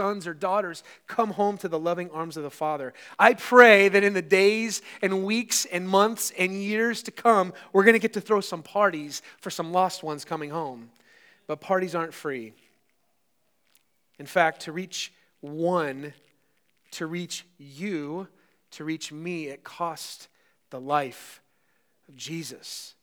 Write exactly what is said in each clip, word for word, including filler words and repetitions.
sons or daughters come home to the loving arms of the Father. I pray that in the days and weeks and months and years to come, we're going to get to throw some parties for some lost ones coming home. But parties aren't free. In fact, to reach one, to reach you, to reach me, it cost the life of Jesus.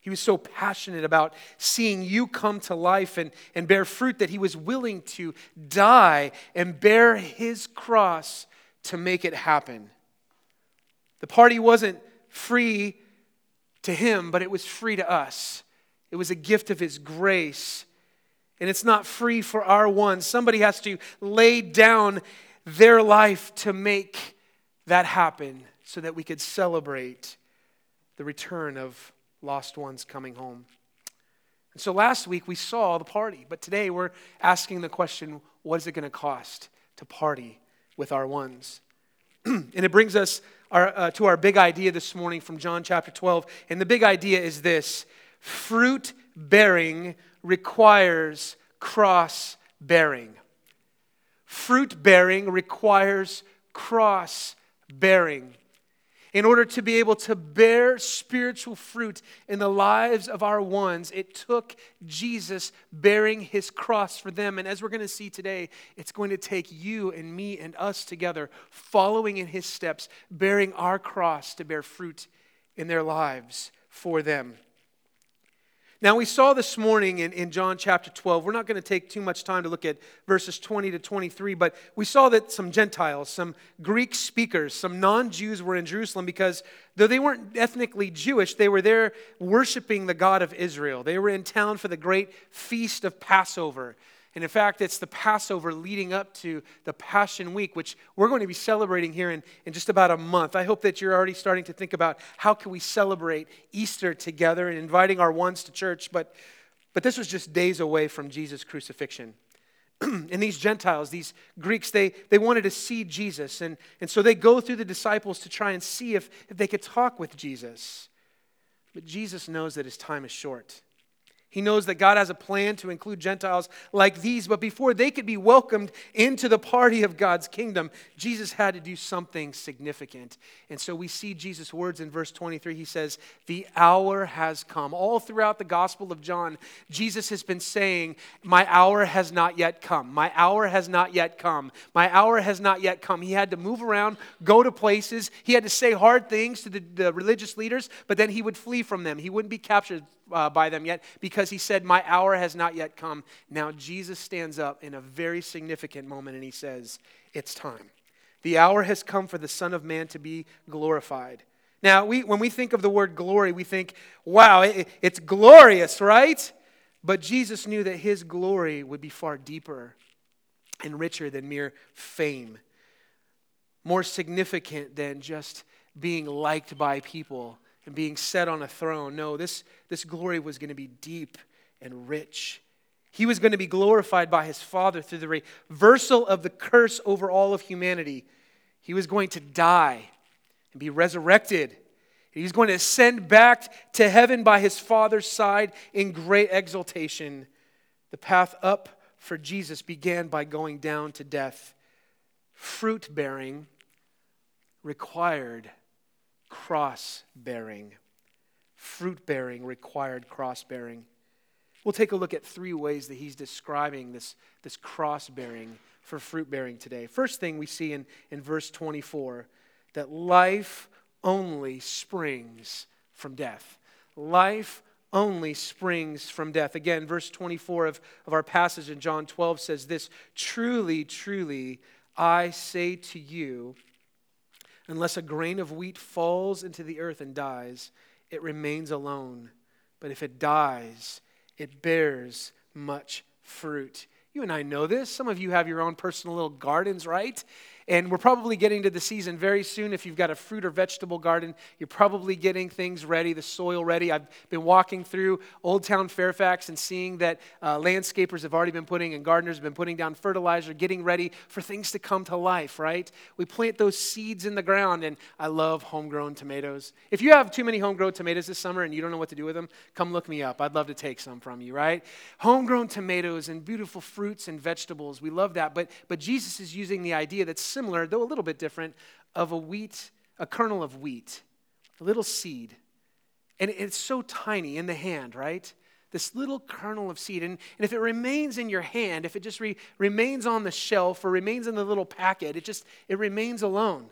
He was so passionate about seeing you come to life and, and bear fruit that he was willing to die and bear his cross to make it happen. The party wasn't free to him, but it was free to us. It was a gift of his grace. And it's not free for our one. Somebody has to lay down their life to make that happen so that we could celebrate the return of lost ones coming home. And so last week we saw the party, but today we're asking the question, what is it going to cost to party with our ones? And it brings us our, uh, to our big idea this morning from John chapter twelve. And the big idea is this: fruit bearing requires cross bearing. Fruit bearing requires cross bearing. In order to be able to bear spiritual fruit in the lives of our ones, it took Jesus bearing his cross for them. And as we're going to see today, it's going to take you and me and us together, following in his steps, bearing our cross to bear fruit in their lives for them. Now, we saw this morning in, in John chapter twelve, we're not going to take too much time to look at verses twenty to twenty-three, but we saw that some Gentiles, some Greek speakers, some non-Jews were in Jerusalem because though they weren't ethnically Jewish, they were there worshiping the God of Israel. They were in town for the great feast of Passover. And in fact, it's the Passover leading up to the Passion Week, which we're going to be celebrating here in, in just about a month. I hope that you're already starting to think about how can we celebrate Easter together and inviting our ones to church. But, but this was just days away from Jesus' crucifixion. And these Gentiles, these Greeks, they, they wanted to see Jesus. And, and so they go through the disciples to try and see if, if they could talk with Jesus. But Jesus knows that his time is short. He knows that God has a plan to include Gentiles like these, but before they could be welcomed into the party of God's kingdom, Jesus had to do something significant. And so we see Jesus' words in verse twenty-three. He says, "The hour has come." All throughout the Gospel of John, Jesus has been saying, "My hour has not yet come. My hour has not yet come. My hour has not yet come." He had to move around, go to places. He had to say hard things to the, the religious leaders, but then he would flee from them. He wouldn't be captured Uh, by them yet because he said, "My hour has not yet come." Now Jesus stands up in a very significant moment and he says, "It's time. The hour has come for the Son of Man to be glorified." Now we, when we think of the word glory, we think, wow, it, it's glorious, right? But Jesus knew that his glory would be far deeper and richer than mere fame, more significant than just being liked by people and being set on a throne. No, this, this glory was going to be deep and rich. He was going to be glorified by his Father through the reversal of the curse over all of humanity. He was going to die and be resurrected. He was going to ascend back to heaven by his Father's side in great exaltation. The path up for Jesus began by going down to death. Fruit bearing required cross-bearing. Fruit-bearing required cross-bearing. We'll take a look at three ways that he's describing this, this cross-bearing for fruit-bearing today. First thing we see in, in verse twenty-four, that life only springs from death. Life only springs from death. Again, verse twenty-four of, of our passage in John twelve says this, "Truly, truly, I say to you, unless a grain of wheat falls into the earth and dies, it remains alone. But if it dies, it bears much fruit." You and I know this. Some of you have your own personal little gardens, right? And we're probably getting to the season very soon. If you've got a fruit or vegetable garden, you're probably getting things ready, the soil ready. I've been walking through Old Town Fairfax and seeing that uh, landscapers have already been putting and gardeners have been putting down fertilizer, getting ready for things to come to life, right? We plant those seeds in the ground, and I love homegrown tomatoes. If you have too many homegrown tomatoes this summer and you don't know what to do with them, come look me up. I'd love to take some from you, right? Homegrown tomatoes and beautiful fruits and vegetables. We love that, but, but Jesus is using the idea that's similar, though a little bit different, of a wheat, a kernel of wheat, a little seed. And it's so tiny in the hand, right? This little kernel of seed. And, and if it remains in your hand, if it just re, remains on the shelf or remains in the little packet, it just, it remains alone.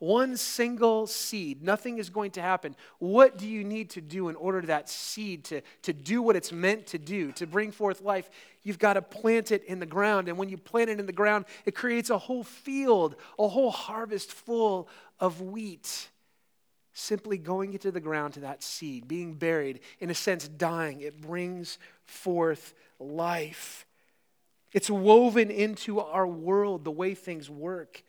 One single seed, nothing is going to happen. What do you need to do in order for that seed to, to do what it's meant to do, to bring forth life? You've got to plant it in the ground. And when you plant it in the ground, it creates a whole field, a whole harvest full of wheat. Simply going into the ground to that seed, being buried, in a sense dying, it brings forth life. It's woven into our world, the way things work.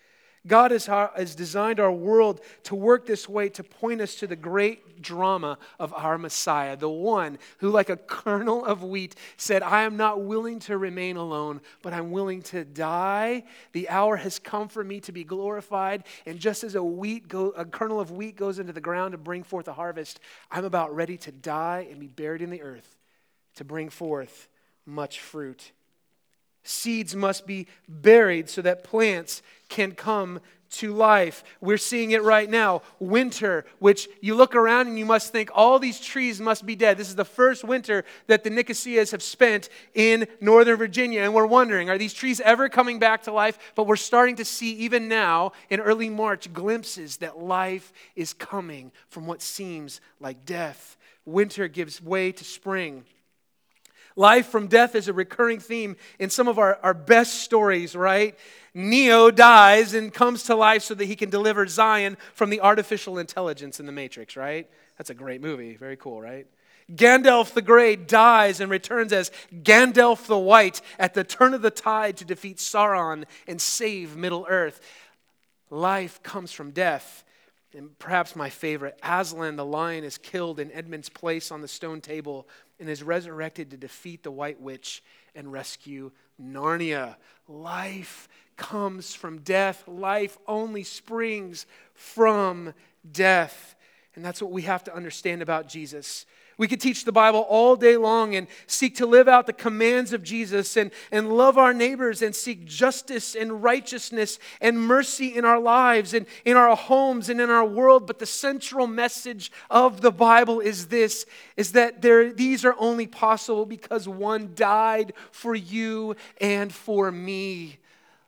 God has, has designed our world to work this way, to point us to the great drama of our Messiah, the one who, like a kernel of wheat, said, I am not willing to remain alone, but I'm willing to die. The hour has come for me to be glorified. And just as a wheat, go, a kernel of wheat goes into the ground to bring forth a harvest, I'm about ready to die and be buried in the earth to bring forth much fruit. Seeds must be buried so that plants can come to life. We're seeing it right now. Winter, which you look around and you must think all these trees must be dead. This is the first winter that the Nicosillas have spent in Northern Virginia. And we're wondering, are these trees ever coming back to life? But we're starting to see even now in early March glimpses that life is coming from what seems like death. Winter gives way to spring. Life from death is a recurring theme in some of our, our best stories, right? Neo dies and comes to life so that he can deliver Zion from the artificial intelligence in the Matrix, right? That's a great movie. Very cool, right? Gandalf the Grey dies and returns as Gandalf the White at the turn of the tide to defeat Sauron and save Middle-earth. Life comes from death. And perhaps my favorite, Aslan the lion is killed in Edmund's place on the stone table and is resurrected to defeat the White Witch and rescue Narnia. Life comes from death. Life only springs from death. And that's what we have to understand about Jesus. We could teach the Bible all day long and seek to live out the commands of Jesus and, and love our neighbors and seek justice and righteousness and mercy in our lives and in our homes and in our world. But the central message of the Bible is this, is that there, these are only possible because one died for you and for me.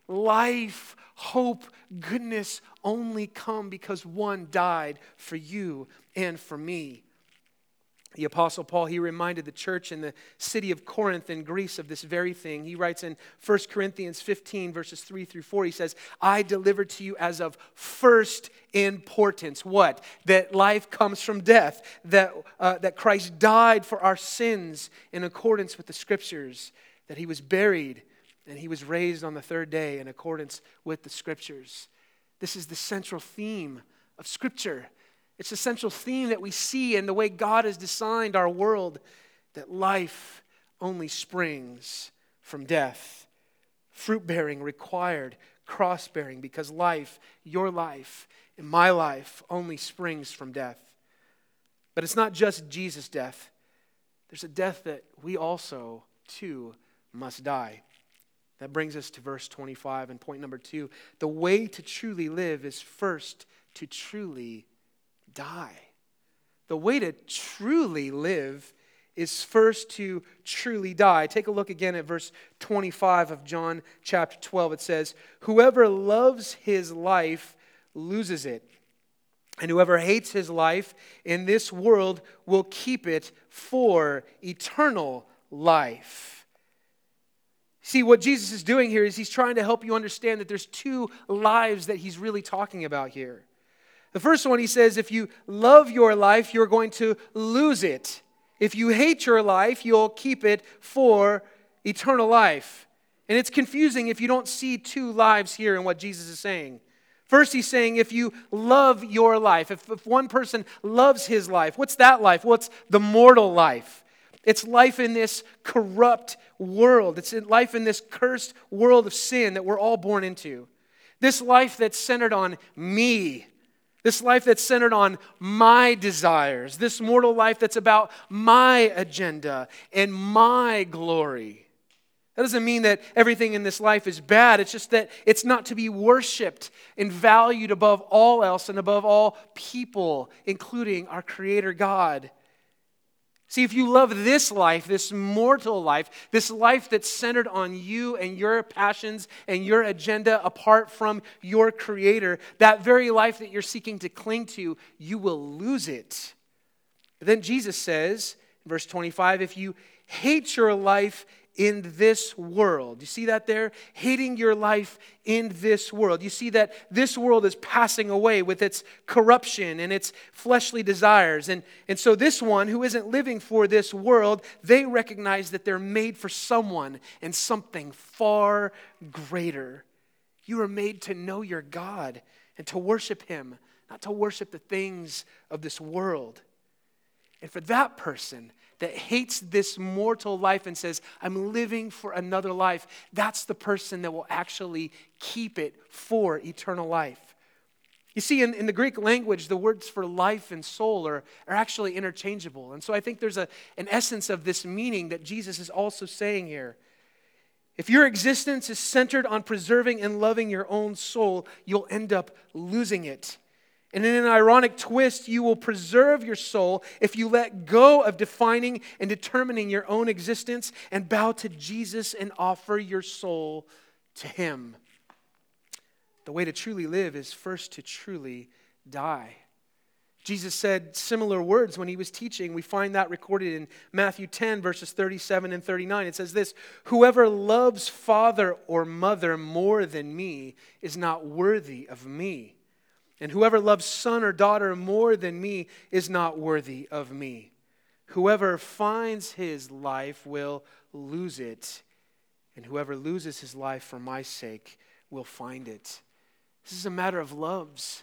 Life, hope, goodness only come because one died for you and for me. The Apostle Paul, he reminded the church in the city of Corinth in Greece of this very thing. He writes in First Corinthians fifteen, verses three through four, he says, I delivered to you as of first importance, what? That life comes from death, that, uh, that Christ died for our sins in accordance with the Scriptures, that he was buried and he was raised on the third day in accordance with the Scriptures. This is the central theme of Scripture. It's a central theme that we see in the way God has designed our world, that life only springs from death. Fruit-bearing required, cross-bearing, because life, your life, and my life only springs from death. But it's not just Jesus' death. There's a death that we also, too, must die. That brings us to verse twenty-five and point number two. The way to truly live is first to truly live. Die. The way to truly live is first to truly die. Take a look again at verse twenty-five of John chapter twelve. It says, whoever loves his life loses it, and whoever hates his life in this world will keep it for eternal life. See, what Jesus is doing here is he's trying to help you understand that there's two lives that he's really talking about here. The first one, he says, if you love your life, you're going to lose it. If you hate your life, you'll keep it for eternal life. And it's confusing if you don't see two lives here in what Jesus is saying. First, he's saying if you love your life, if, if one person loves his life, what's that life? Well, it's the mortal life. It's life in this corrupt world. It's life in this cursed world of sin that we're all born into. This life that's centered on me. This life that's centered on my desires. This mortal life that's about my agenda and my glory. That doesn't mean that everything in this life is bad. It's just that it's not to be worshipped and valued above all else and above all people, including our Creator God. See, if you love this life, this mortal life, this life that's centered on you and your passions and your agenda apart from your Creator, that very life that you're seeking to cling to, you will lose it. But then Jesus says, in verse twenty-five, if you hate your life in this world. You see that there? Hating your life in this world. You see that this world is passing away with its corruption and its fleshly desires. And, and so this one who isn't living for this world, they recognize that they're made for someone and something far greater. You are made to know your God and to worship Him, not to worship the things of this world. And for that person that hates this mortal life and says, I'm living for another life, that's the person that will actually keep it for eternal life. You see, in, in the Greek language, the words for life and soul are, are actually interchangeable. And so I think there's a, an essence of this meaning that Jesus is also saying here. If your existence is centered on preserving and loving your own soul, you'll end up losing it. And in an ironic twist, you will preserve your soul if you let go of defining and determining your own existence and bow to Jesus and offer your soul to Him. The way to truly live is first to truly die. Jesus said similar words when He was teaching. We find that recorded in Matthew ten, verses thirty-seven and thirty-nine. It says this, whoever loves father or mother more than me is not worthy of me. And whoever loves son or daughter more than me is not worthy of me. Whoever finds his life will lose it. And whoever loses his life for my sake will find it. This is a matter of loves.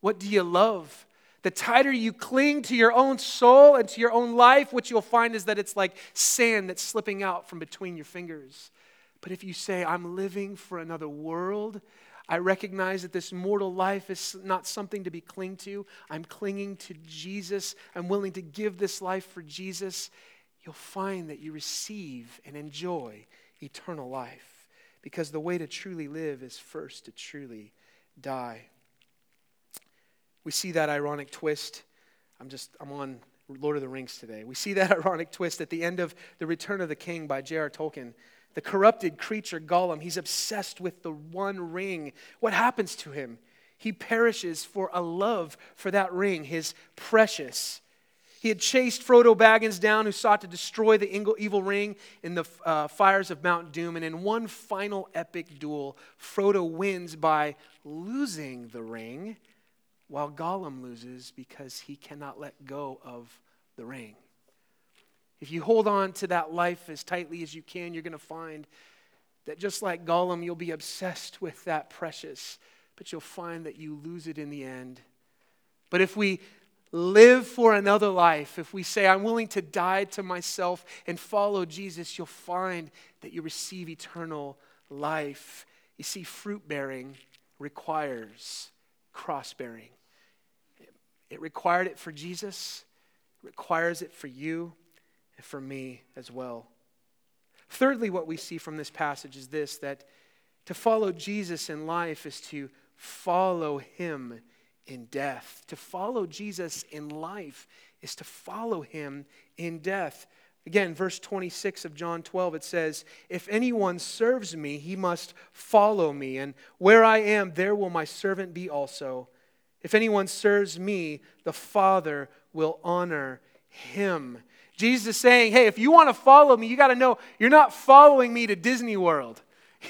What do you love? The tighter you cling to your own soul and to your own life, what you'll find is that it's like sand that's slipping out from between your fingers. But if you say, I'm living for another world, I recognize that this mortal life is not something to be clinged to. I'm clinging to Jesus. I'm willing to give this life for Jesus. You'll find that you receive and enjoy eternal life because the way to truly live is first to truly die. We see that ironic twist. I'm just, I'm on Lord of the Rings today. We see that ironic twist at the end of The Return of the King by J R. Tolkien. The corrupted creature, Gollum, he's obsessed with the one ring. What happens to him? He perishes for a love for that ring, his precious. He had chased Frodo Baggins down, who sought to destroy the evil ring in the uh, fires of Mount Doom. And in one final epic duel, Frodo wins by losing the ring, while Gollum loses because he cannot let go of the ring. If you hold on to that life as tightly as you can, you're going to find that just like Gollum, you'll be obsessed with that precious, but you'll find that you lose it in the end. But if we live for another life, if we say, I'm willing to die to myself and follow Jesus, you'll find that you receive eternal life. You see, fruit-bearing requires cross-bearing. It required it for Jesus, it requires it for you, and for me as well. Thirdly, what we see from this passage is this, that to follow Jesus in life is to follow Him in death. To follow Jesus in life is to follow Him in death. Again, verse twenty-six of John twelve, it says, if anyone serves me, he must follow me, and where I am, there will my servant be also. If anyone serves me, the Father will honor him. Jesus is saying, hey, if you want to follow me, you got to know you're not following me to Disney World.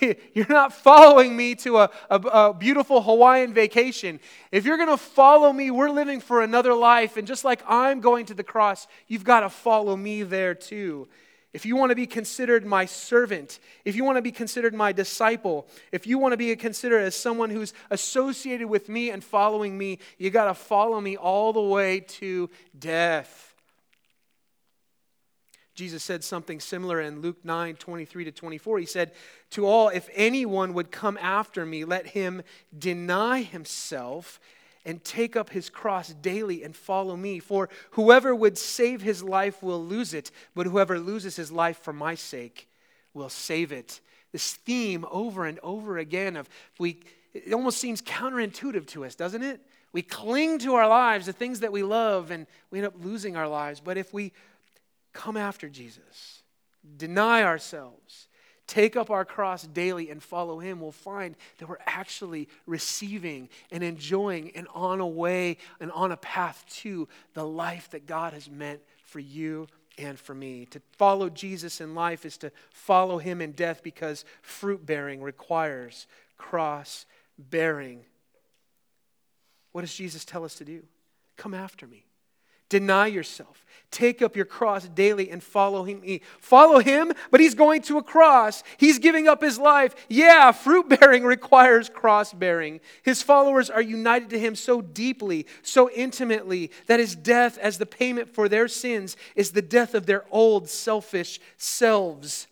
You're not following me to a, a, a beautiful Hawaiian vacation. If you're going to follow me, we're living for another life. And just like I'm going to the cross, you've got to follow me there too. if you want to be considered my servant, if you want to be considered my disciple, if you want to be considered as someone who's associated with me and following me, you got to follow me all the way to death. Jesus said something similar in Luke nine, twenty-three to twenty-four. He said, to all, if anyone would come after me, let him deny himself and take up his cross daily and follow me. For whoever would save his life will lose it, but whoever loses his life for my sake will save it. This theme over and over again of we, it almost seems counterintuitive to us, doesn't it? We cling to our lives, the things that we love, and we end up losing our lives. But if we come after Jesus, deny ourselves, take up our cross daily and follow him, we'll find that we're actually receiving and enjoying and on a way and on a path to the life that God has meant for you and for me. To follow Jesus in life is to follow him in death, because fruit bearing requires cross bearing. What does Jesus tell us to do? Come after me. Deny yourself. Take up your cross daily and follow him. Follow him, but he's going to a cross. He's giving up his life. Yeah, fruit-bearing requires cross-bearing. His followers are united to him so deeply, so intimately, that his death as the payment for their sins is the death of their old selfish selves.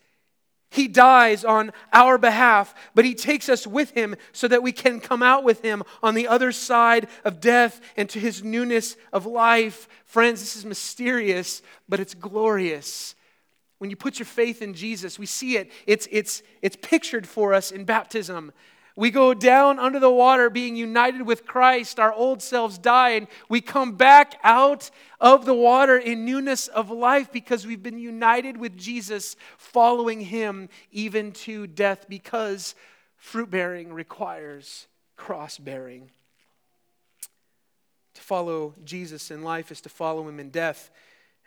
He dies on our behalf, but he takes us with him so that we can come out with him on the other side of death and to his newness of life. Friends, this is mysterious, but it's glorious. When you put your faith in Jesus, we see it. It's, it's, it's pictured for us in baptism. We go down under the water being united with Christ. Our old selves die, and we come back out of the water in newness of life because we've been united with Jesus, following him even to death, because fruit-bearing requires cross-bearing. To follow Jesus in life is to follow him in death.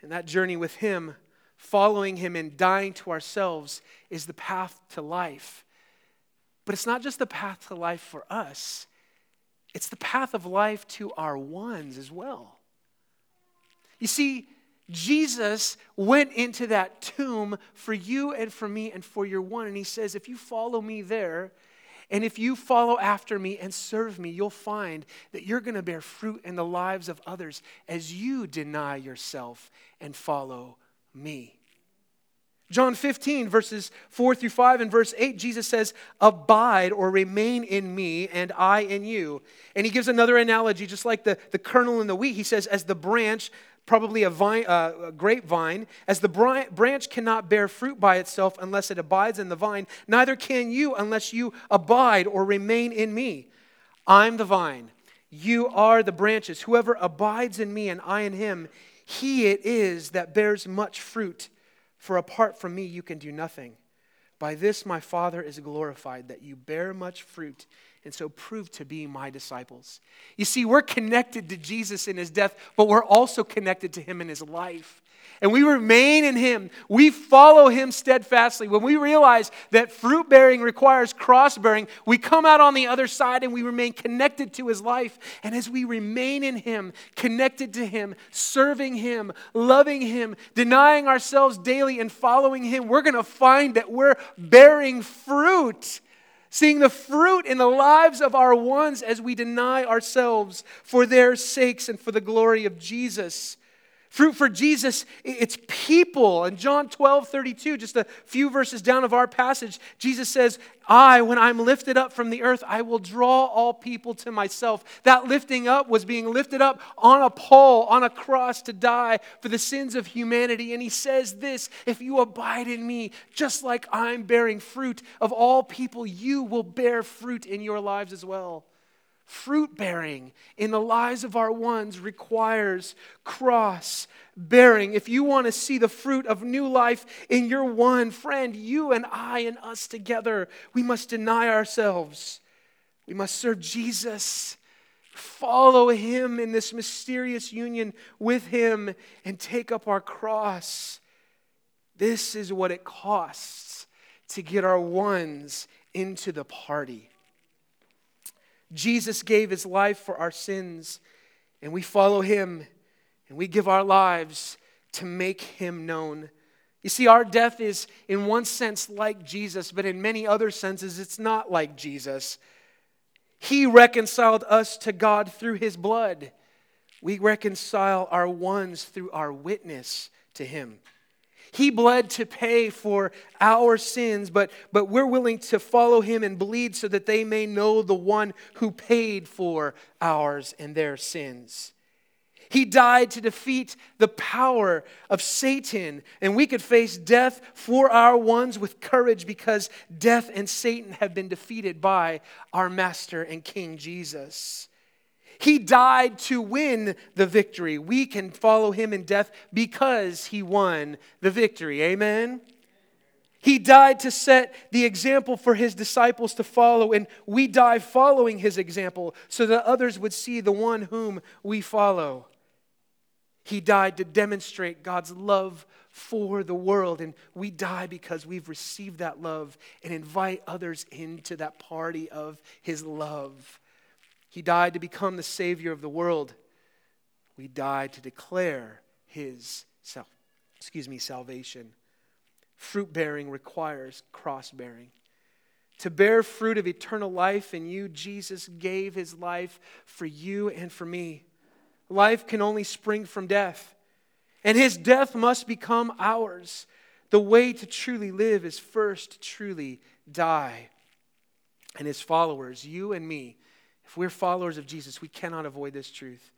And that journey with him, following him and dying to ourselves, is the path to life. But it's not just the path to life for us. It's the path of life to our ones as well. You see, Jesus went into that tomb for you and for me and for your one. And he says, if you follow me there, and if you follow after me and serve me, you'll find that you're going to bear fruit in the lives of others as you deny yourself and follow me. John fifteen, verses four through five and verse eight, Jesus says, abide or remain in me and I in you. And he gives another analogy, just like the, the kernel and the wheat. He says, as the branch, probably a, vine, uh, a grapevine, as the br- branch cannot bear fruit by itself unless it abides in the vine, neither can you unless you abide or remain in me. I'm the vine. You are the branches. Whoever abides in me and I in him, he it is that bears much fruit. For apart from me, you can do nothing. By this my Father is glorified, that you bear much fruit, and so prove to be my disciples. You see, we're connected to Jesus in his death, but we're also connected to him in his life. And we remain in him. We follow him steadfastly. When we realize that fruit-bearing requires cross-bearing, we come out on the other side and we remain connected to his life. And as we remain in him, connected to him, serving him, loving him, denying ourselves daily and following him, we're going to find that we're bearing fruit, seeing the fruit in the lives of our ones as we deny ourselves for their sakes and for the glory of Jesus. Fruit for Jesus, it's people. In John twelve, thirty-two, just a few verses down of our passage, Jesus says, I, when I'm lifted up from the earth, I will draw all people to myself. That lifting up was being lifted up on a pole, on a cross, to die for the sins of humanity. And he says this, if you abide in me, just like I'm bearing fruit of all people, you will bear fruit in your lives as well. Fruit-bearing in the lives of our ones requires cross-bearing. If you want to see the fruit of new life in your one friend, you and I and us together, we must deny ourselves. We must serve Jesus, follow him in this mysterious union with him, and take up our cross. This is what it costs to get our ones into the party. Jesus gave his life for our sins, and we follow him, and we give our lives to make him known You see, our death is in one sense like Jesus, but in many other senses it's not like Jesus. He reconciled us to God through his blood. We reconcile our ones through our witness to him. He bled to pay for our sins, but, but we're willing to follow him and bleed so that they may know the one who paid for ours and their sins. He died to defeat the power of Satan, and we could face death for our ones with courage because death and Satan have been defeated by our Master and King Jesus. He died to win the victory. We can follow him in death because he won the victory. Amen? He died to set the example for his disciples to follow, and we die following his example so that others would see the one whom we follow. He died to demonstrate God's love for the world, and we die because we've received that love and invite others into that party of his love. He died to become the Savior of the world. We die to declare his self, excuse me, salvation. Fruit-bearing requires cross-bearing. To bear fruit of eternal life in you, Jesus gave his life for you and for me. Life can only spring from death, and his death must become ours. The way to truly live is first to truly die. And his followers, you and me, if we're followers of Jesus, we cannot avoid this truth.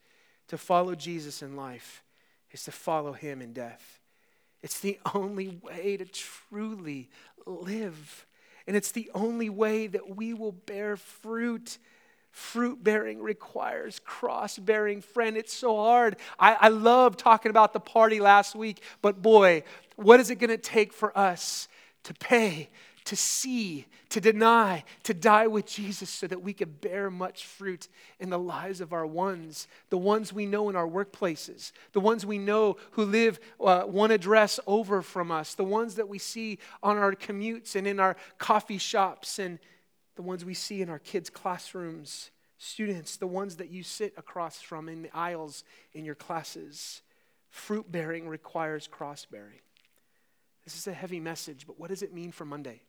To follow Jesus in life is to follow him in death. It's the only way to truly live. And it's the only way that we will bear fruit. Fruit-bearing requires cross-bearing. Friend, it's so hard. I, I love talking about the party last week, but boy, what is it going to take for us to pay, to see, to deny, to die with Jesus so that we can bear much fruit in the lives of our ones, the ones we know in our workplaces, the ones we know who live uh, one address over from us, the ones that we see on our commutes and in our coffee shops, and the ones we see in our kids' classrooms, students, the ones that you sit across from in the aisles in your classes. Fruit-bearing requires cross-bearing. This is a heavy message, but what does it mean for Monday?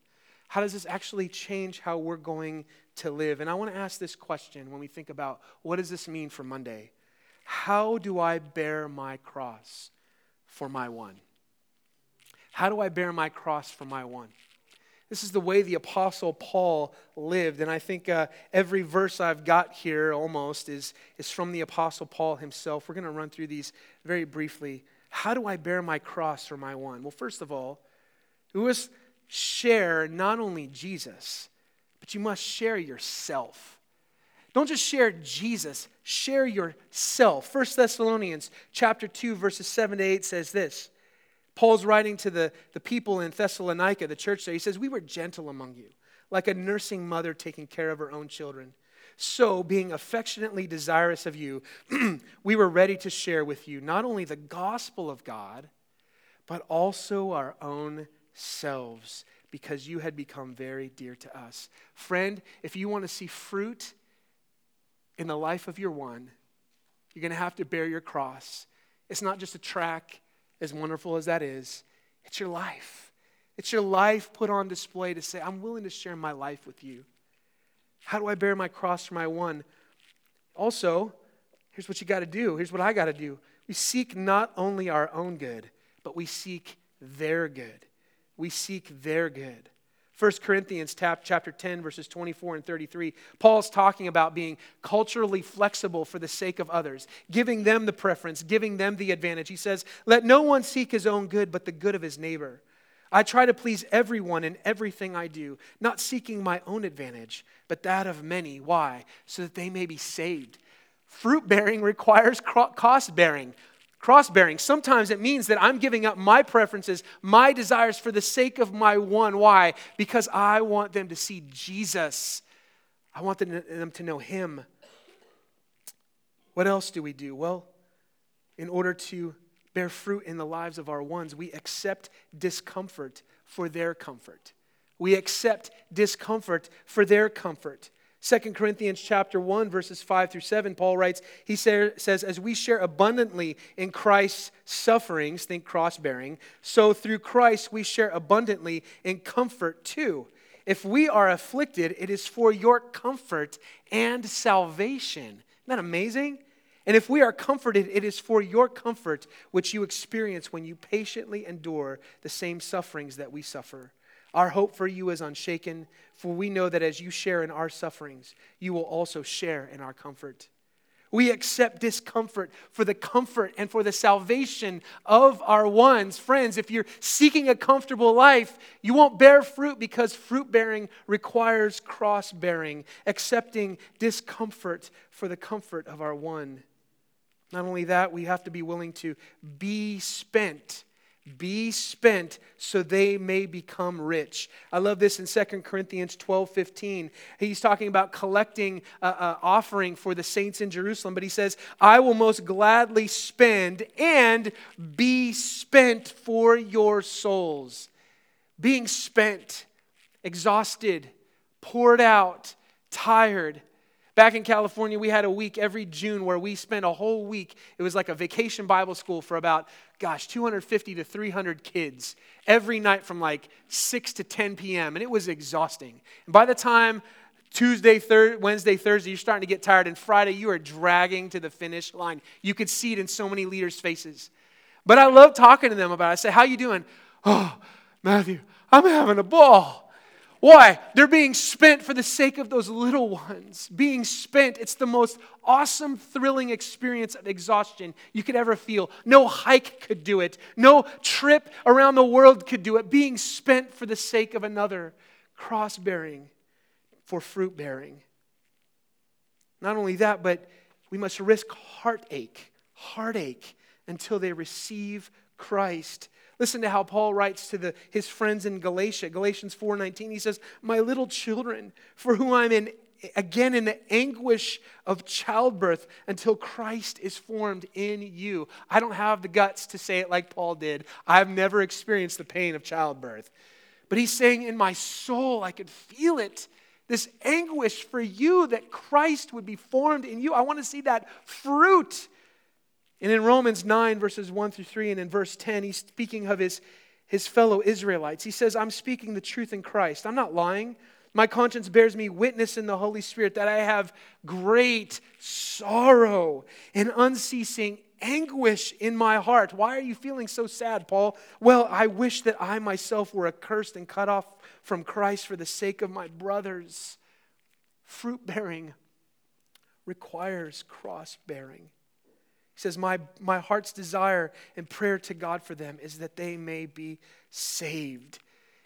How does this actually change how we're going to live? And I want to ask this question when we think about what does this mean for Monday? How do I bear my cross for my one? How do I bear my cross for my one? This is the way the Apostle Paul lived. And I think uh, every verse I've got here almost is, is from the Apostle Paul himself. We're going to run through these very briefly. How do I bear my cross for my one? Well, first of all, it was... share not only Jesus, but you must share yourself. Don't just share Jesus, share yourself. First Thessalonians chapter two, verses seven to eight says this. Paul's writing to the, the people in Thessalonica, the church there. He says, "We were gentle among you, like a nursing mother taking care of her own children. So, being affectionately desirous of you, we were ready to share with you not only the gospel of God, but also our own selves, because you had become very dear to us." Friend, if you want to see fruit in the life of your one, you're going to have to bear your cross. It's not just a track, as wonderful as that is. It's your life. It's your life put on display to say, I'm willing to share my life with you. How do I bear my cross for my one? Also, here's what you got to do. Here's what I got to do. We seek not only our own good, but we seek their good. We seek their good. First Corinthians chapter ten, verses twenty-four and thirty-three, Paul's talking about being culturally flexible for the sake of others, giving them the preference, giving them the advantage. He says, "Let no one seek his own good, but the good of his neighbor. I try to please everyone in everything I do, not seeking my own advantage, but that of many." Why? So that they may be saved. Fruit-bearing requires cost-bearing. Cross-bearing, sometimes it means that I'm giving up my preferences, my desires for the sake of my one. Why? Because I want them to see Jesus. I want them to know him. What else do we do? Well, in order to bear fruit in the lives of our ones, we accept discomfort for their comfort. We accept discomfort for their comfort. Second Corinthians chapter one, verses five through seven, Paul writes, he says, as we share abundantly in Christ's sufferings, think cross-bearing, so through Christ we share abundantly in comfort too. If we are afflicted, it is for your comfort and salvation. Isn't that amazing? And if we are comforted, it is for your comfort, which you experience when you patiently endure the same sufferings that we suffer. Our hope for you is unshaken, for we know that as you share in our sufferings, you will also share in our comfort. We accept discomfort for the comfort and for the salvation of our ones. Friends, if you're seeking a comfortable life, you won't bear fruit because fruit-bearing requires cross-bearing, accepting discomfort for the comfort of our one. Not only that, we have to be willing to be spent. Be spent so they may become rich. I love this in Second Corinthians twelve fifteen. He's talking about collecting an offering for the saints in Jerusalem, but he says, I will most gladly spend and be spent for your souls. Being spent, exhausted, poured out, tired. Back in California, we had a week every June where we spent a whole week. It was like a vacation Bible school for about, gosh, two hundred fifty to three hundred kids every night from like six to ten p.m. And it was exhausting. And by the time Tuesday, thir- Wednesday, Thursday, you're starting to get tired. And Friday, you are dragging to the finish line. You could see it in so many leaders' faces. But I love talking to them about it. I say, how you doing? Oh, Matthew, I'm having a ball. Why? They're being spent for the sake of those little ones. Being spent, it's the most awesome, thrilling experience of exhaustion you could ever feel. No hike could do it. No trip around the world could do it. Being spent for the sake of another. Cross-bearing for fruit-bearing. Not only that, but we must risk heartache, heartache, until they receive Christ. Listen to how Paul writes to the, his friends in Galatia. Galatians four nineteen, he says, my little children, for whom I'm in, again in the anguish of childbirth until Christ is formed in you. I don't have the guts to say it like Paul did. I've never experienced the pain of childbirth. But he's saying, in my soul, I could feel it. This anguish for you that Christ would be formed in you. I want to see that fruit. And in Romans nine, verses one through three, and in verse ten, he's speaking of his, his fellow Israelites. He says, I'm speaking the truth in Christ. I'm not lying. My conscience bears me witness in the Holy Spirit that I have great sorrow and unceasing anguish in my heart. Why are you feeling so sad, Paul? Well, I wish that I myself were accursed and cut off from Christ for the sake of my brothers. Fruit-bearing requires cross-bearing. He says, my, my heart's desire and prayer to God for them is that they may be saved.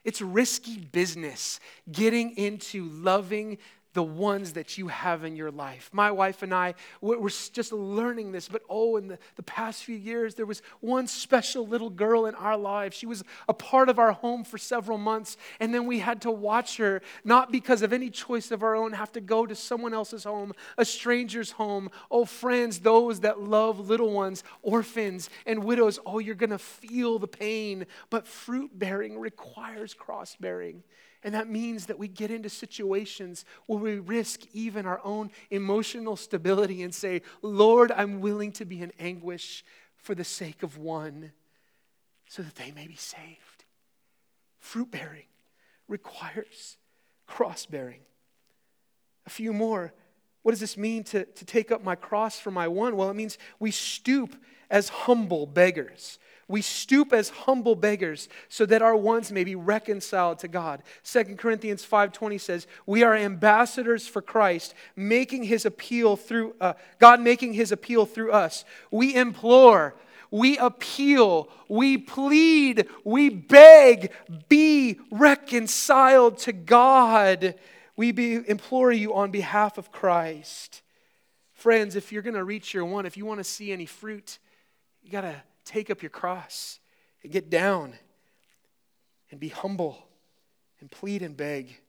It's risky business getting into loving the ones that you have in your life. My wife and I, we're just learning this, but oh, in the, the past few years, there was one special little girl in our lives. She was a part of our home for several months, and then we had to watch her, not because of any choice of our own, have to go to someone else's home, a stranger's home. Oh, friends, those that love little ones, orphans and widows, oh, you're gonna feel the pain, but fruit-bearing requires cross-bearing. And that means that we get into situations where we risk even our own emotional stability and say, Lord, I'm willing to be in anguish for the sake of one so that they may be saved. Fruit-bearing requires cross-bearing. A few more. What does this mean to, to take up my cross for my one? Well, it means we stoop as humble beggars. We stoop as humble beggars so that our ones may be reconciled to God. Second Corinthians five twenty says, we are ambassadors for Christ, making his appeal through, uh, God making his appeal through us. We implore, we appeal, we plead, we beg, be reconciled to God. We be, implore you on behalf of Christ. Friends, if you're going to reach your one, if you want to see any fruit, you got to take up your cross and get down and be humble and plead and beg.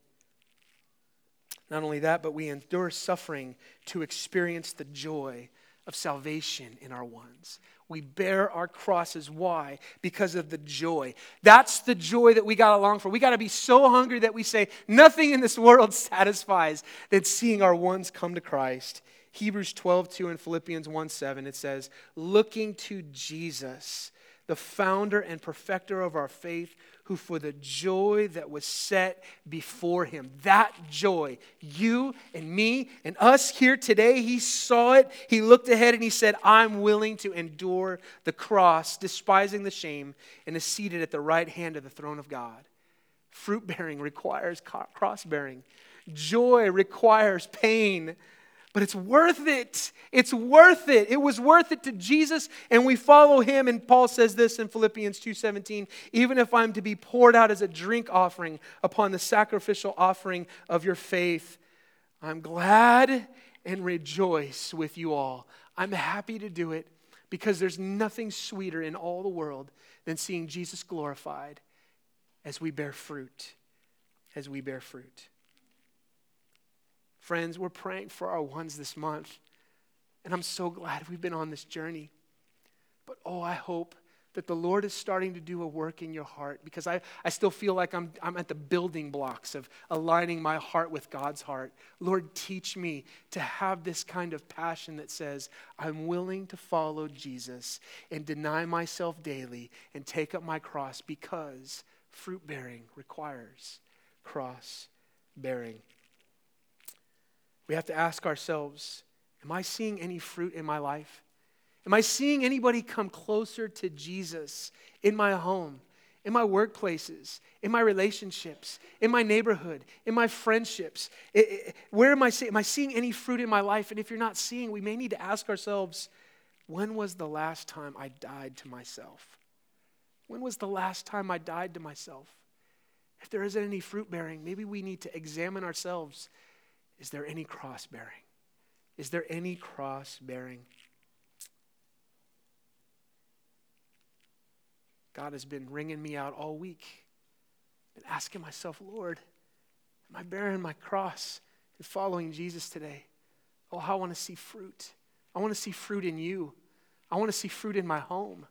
Not only that, but we endure suffering to experience the joy of salvation in our ones. We bear our crosses. Why? Because of the joy. That's the joy that we got to long for. We got to be so hungry that we say, nothing in this world satisfies than seeing our ones come to Christ. Hebrews twelve two and Philippians one seven, it says, looking to Jesus, the founder and perfecter of our faith, who for the joy that was set before him, that joy, you and me and us here today, he saw it, he looked ahead and he said, I'm willing to endure the cross, despising the shame, and is seated at the right hand of the throne of God. Fruit-bearing requires cross-bearing. Joy requires pain. But it's worth it. It's worth it. It was worth it to Jesus, and we follow him. And Paul says this in Philippians two seventeen, even if I'm to be poured out as a drink offering upon the sacrificial offering of your faith, I'm glad and rejoice with you all. I'm happy to do it because there's nothing sweeter in all the world than seeing Jesus glorified as we bear fruit, as we bear fruit. Friends, we're praying for our ones this month, and I'm so glad we've been on this journey. But oh, I hope that the Lord is starting to do a work in your heart, because I, I still feel like I'm, I'm at the building blocks of aligning my heart with God's heart. Lord, teach me to have this kind of passion that says, I'm willing to follow Jesus and deny myself daily and take up my cross, because fruit-bearing requires cross-bearing. We have to ask ourselves, am I seeing any fruit in my life? Am I seeing anybody come closer to Jesus in my home, in my workplaces, in my relationships, in my neighborhood, in my friendships? It, it, where am I seeing? Am I seeing any fruit in my life? And if you're not seeing, we may need to ask ourselves, when was the last time I died to myself? When was the last time I died to myself? If there isn't any fruit bearing, maybe we need to examine ourselves. Is there any cross-bearing? Is there any cross-bearing? God has been ringing me out all week and asking myself, Lord, am I bearing my cross and following Jesus today? Oh, I want to see fruit. I want to see fruit in you. I want to see fruit in my home.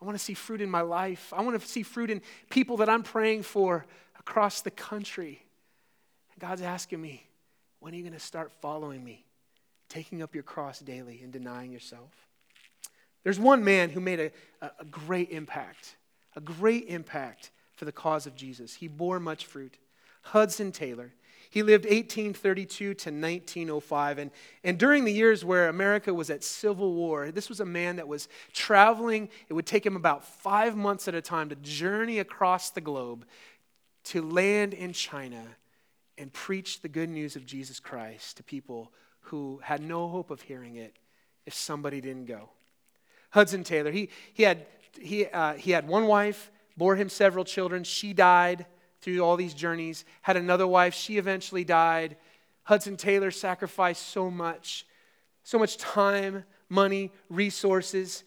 I want to see fruit in my life. I want to see fruit in people that I'm praying for across the country. And God's asking me, when are you going to start following me, taking up your cross daily and denying yourself? There's one man who made a, a, a great impact, a great impact for the cause of Jesus. He bore much fruit. Hudson Taylor. He lived eighteen thirty-two to nineteen oh five. And, and during the years where America was at civil war, this was a man that was traveling. It would take him about five months at a time to journey across the globe to land in China and preached the good news of Jesus Christ to people who had no hope of hearing it if somebody didn't go. Hudson Taylor, he he had he uh, he had one wife, bore him several children. She died through all these journeys. Had another wife. She eventually died. Hudson Taylor sacrificed so much, so much time, money, resources.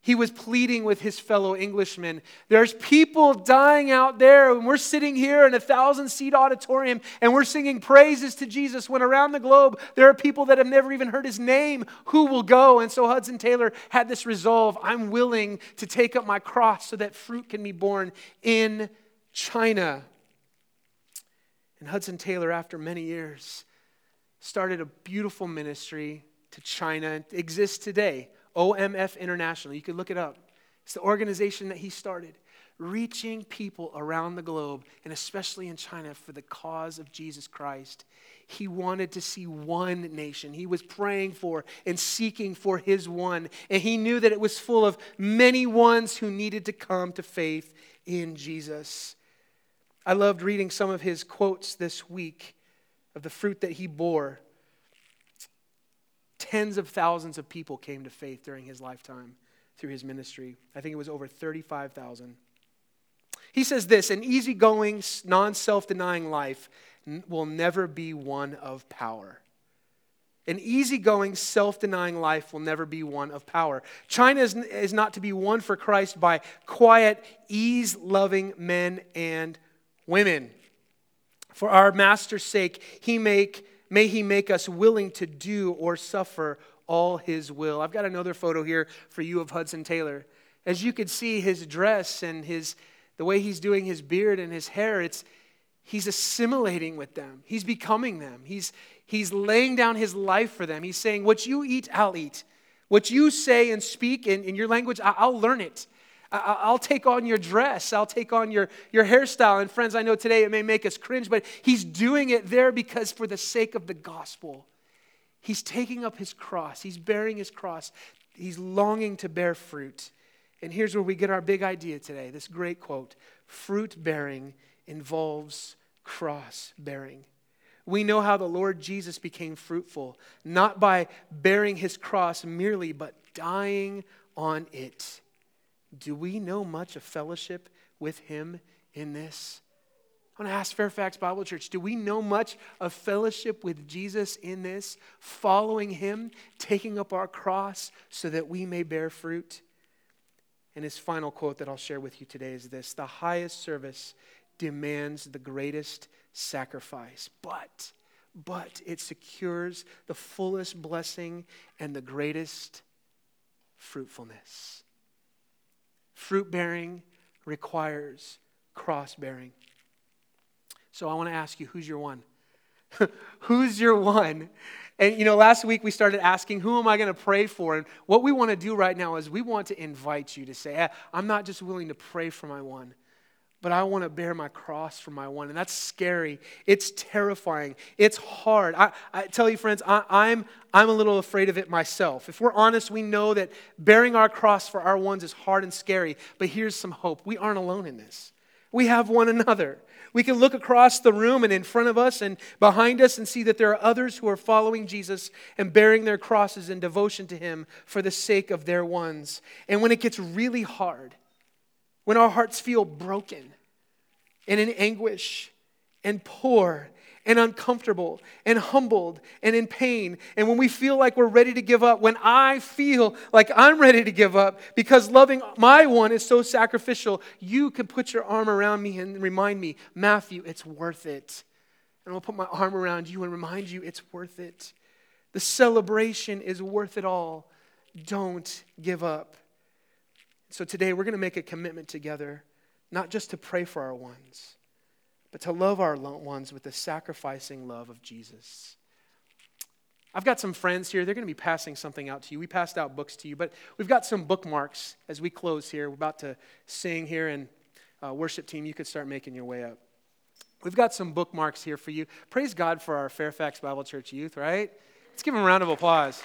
He was pleading with his fellow Englishmen. There's people dying out there, and we're sitting here in a thousand-seat auditorium, and we're singing praises to Jesus, when around the globe there are people that have never even heard his name who will go. And so Hudson Taylor had this resolve, I'm willing to take up my cross so that fruit can be born in China. And Hudson Taylor, after many years, started a beautiful ministry to China, and exists today. O M F International. You can look it up. It's the organization that he started, reaching people around the globe, and especially in China, for the cause of Jesus Christ. He wanted to see one nation. He was praying for and seeking for his one, and he knew that it was full of many ones who needed to come to faith in Jesus. I loved reading some of his quotes this week of the fruit that he bore. Tens of thousands of people came to faith during his lifetime through his ministry. I think it was over thirty-five thousand. He says this, an easygoing, non-self-denying life will never be one of power. An easygoing, self-denying life will never be one of power. China is, is not to be won for Christ by quiet, ease-loving men and women. For our master's sake, he make May he make us willing to do or suffer all his will. I've got another photo here for you of Hudson Taylor. As you could see, his dress and his the way he's doing his beard and his hair, it's he's assimilating with them. He's becoming them. He's he's laying down his life for them. He's saying, what you eat, I'll eat. What you say and speak in, in your language, I, I'll learn it. I'll take on your dress. I'll take on your, your hairstyle. And friends, I know today it may make us cringe, but he's doing it there because for the sake of the gospel, he's taking up his cross. He's bearing his cross. He's longing to bear fruit. And here's where we get our big idea today, this great quote, fruit bearing involves cross bearing. We know how the Lord Jesus became fruitful, not by bearing his cross merely, but dying on it. Do we know much of fellowship with him in this? I want to ask Fairfax Bible Church, do we know much of fellowship with Jesus in this? Following him, taking up our cross so that we may bear fruit? And his final quote that I'll share with you today is this, the highest service demands the greatest sacrifice, but, but it secures the fullest blessing and the greatest fruitfulness. Fruit bearing requires cross bearing. So I want to ask you, who's your one? Who's your one? And you know, last week we started asking, who am I going to pray for? And what we want to do right now is we want to invite you to say, I'm not just willing to pray for my one, but I want to bear my cross for my one. And that's scary. It's terrifying. It's hard. I, I tell you, friends, I, I'm I'm a little afraid of it myself. If we're honest, we know that bearing our cross for our ones is hard and scary. But here's some hope. We aren't alone in this. We have one another. We can look across the room and in front of us and behind us and see that there are others who are following Jesus and bearing their crosses in devotion to him for the sake of their ones. And when it gets really hard, when our hearts feel broken and in anguish and poor and uncomfortable and humbled and in pain, and when we feel like we're ready to give up, when I feel like I'm ready to give up because loving my one is so sacrificial, you can put your arm around me and remind me, Matthew, it's worth it. And I'll put my arm around you and remind you it's worth it. The celebration is worth it all. Don't give up. So today we're going to make a commitment together, not just to pray for our ones, but to love our ones with the sacrificing love of Jesus. I've got some friends here. They're going to be passing something out to you. We passed out books to you, but we've got some bookmarks as we close here. We're about to sing here, and uh, worship team, you could start making your way up. We've got some bookmarks here for you. Praise God for our Fairfax Bible Church youth, right? Let's give them a round of applause.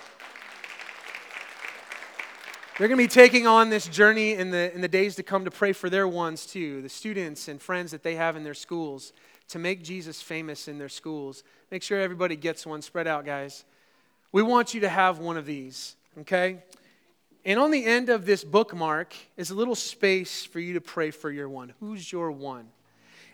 They're going to be taking on this journey in the in the days to come to pray for their ones too, the students and friends that they have in their schools, to make Jesus famous in their schools. Make sure everybody gets one. Spread out, guys. We want you to have one of these, okay? And on the end of this bookmark is a little space for you to pray for your one. Who's your one?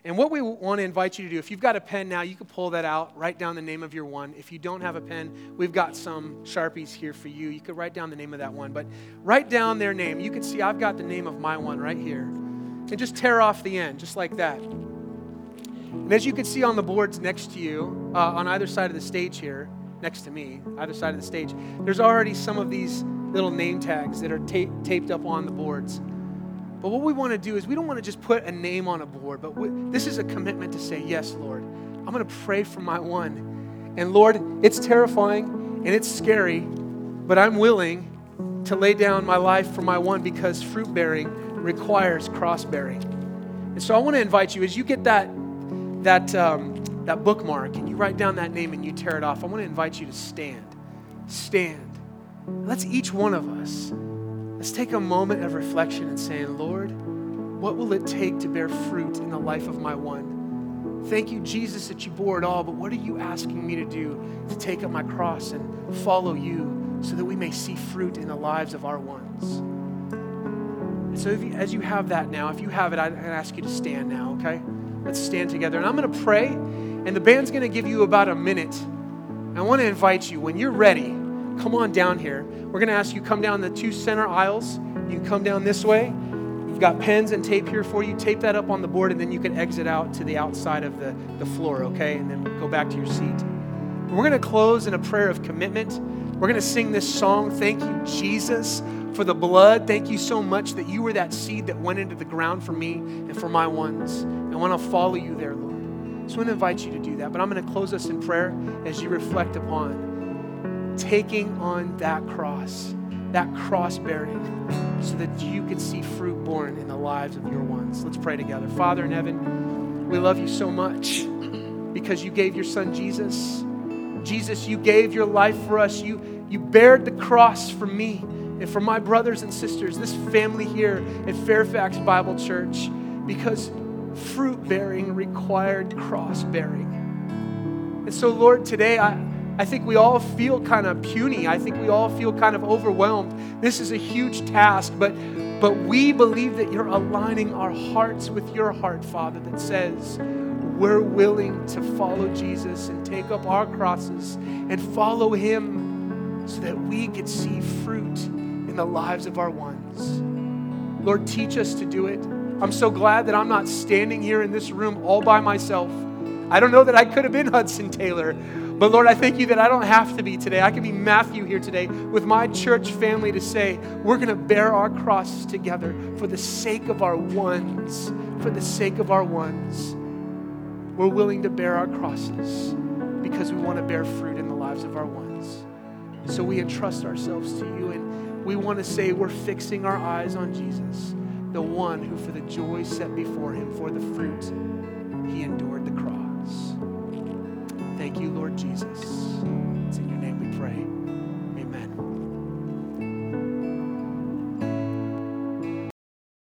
And what we want to invite you to do, if you've got a pen now, you can pull that out, write down the name of your one. If you don't have a pen, we've got some Sharpies here for you. You could write down the name of that one, but write down their name. You can see I've got the name of my one right here. And just tear off the end, just like that. And as you can see on the boards next to you, uh, on either side of the stage here, next to me, either side of the stage, there's already some of these little name tags that are ta- taped up on the boards. But what we want to do is we don't want to just put a name on a board, but we, this is a commitment to say, yes, Lord, I'm going to pray for my one. And Lord, it's terrifying and it's scary, but I'm willing to lay down my life for my one because fruit bearing requires cross bearing. And so I want to invite you, as you get that, that, um, that bookmark and you write down that name and you tear it off, I want to invite you to stand, stand. Let's each one of us Let's take a moment of reflection and saying, Lord, what will it take to bear fruit in the life of my one? Thank you, Jesus, that you bore it all, but what are you asking me to do to take up my cross and follow you so that we may see fruit in the lives of our ones? So if you, as you have that now, if you have it, I'm going to ask you to stand now, okay? Let's stand together. And I'm going to pray, and the band's going to give you about a minute. I want to invite you, when you're ready, come on down here. We're going to ask you come down the two center aisles. You can come down this way. We've got pens and tape here for you. Tape that up on the board, and then you can exit out to the outside of the, the floor, okay? And then go back to your seat. We're going to close in a prayer of commitment. We're going to sing this song, Thank You, Jesus, for the blood. Thank you so much that you were that seed that went into the ground for me and for my ones. I want to follow you there, Lord. So I want to invite you to do that. But I'm going to close us in prayer as you reflect upon taking on that cross, that cross bearing, so that you could see fruit born in the lives of your ones. Let's pray together. Father in heaven, we love you so much because you gave your son, Jesus. Jesus, you gave your life for us. You, you bared the cross for me and for my brothers and sisters, this family here at Fairfax Bible Church, because fruit-bearing required cross-bearing. And so, Lord, today I, I think we all feel kind of puny. I think we all feel kind of overwhelmed. This is a huge task, but, but we believe that you're aligning our hearts with your heart, Father, that says, we're willing to follow Jesus and take up our crosses and follow him so that we could see fruit in the lives of our ones. Lord, teach us to do it. I'm so glad that I'm not standing here in this room all by myself. I don't know that I could have been Hudson Taylor, but Lord, I thank you that I don't have to be today. I can be Matthew here today with my church family to say, we're going to bear our crosses together for the sake of our ones, for the sake of our ones. We're willing to bear our crosses because we want to bear fruit in the lives of our ones. So we entrust ourselves to you, and we want to say we're fixing our eyes on Jesus, the one who for the joy set before him, for the fruit, he endured the cross. Thank you, Lord Jesus. It's in your name we pray.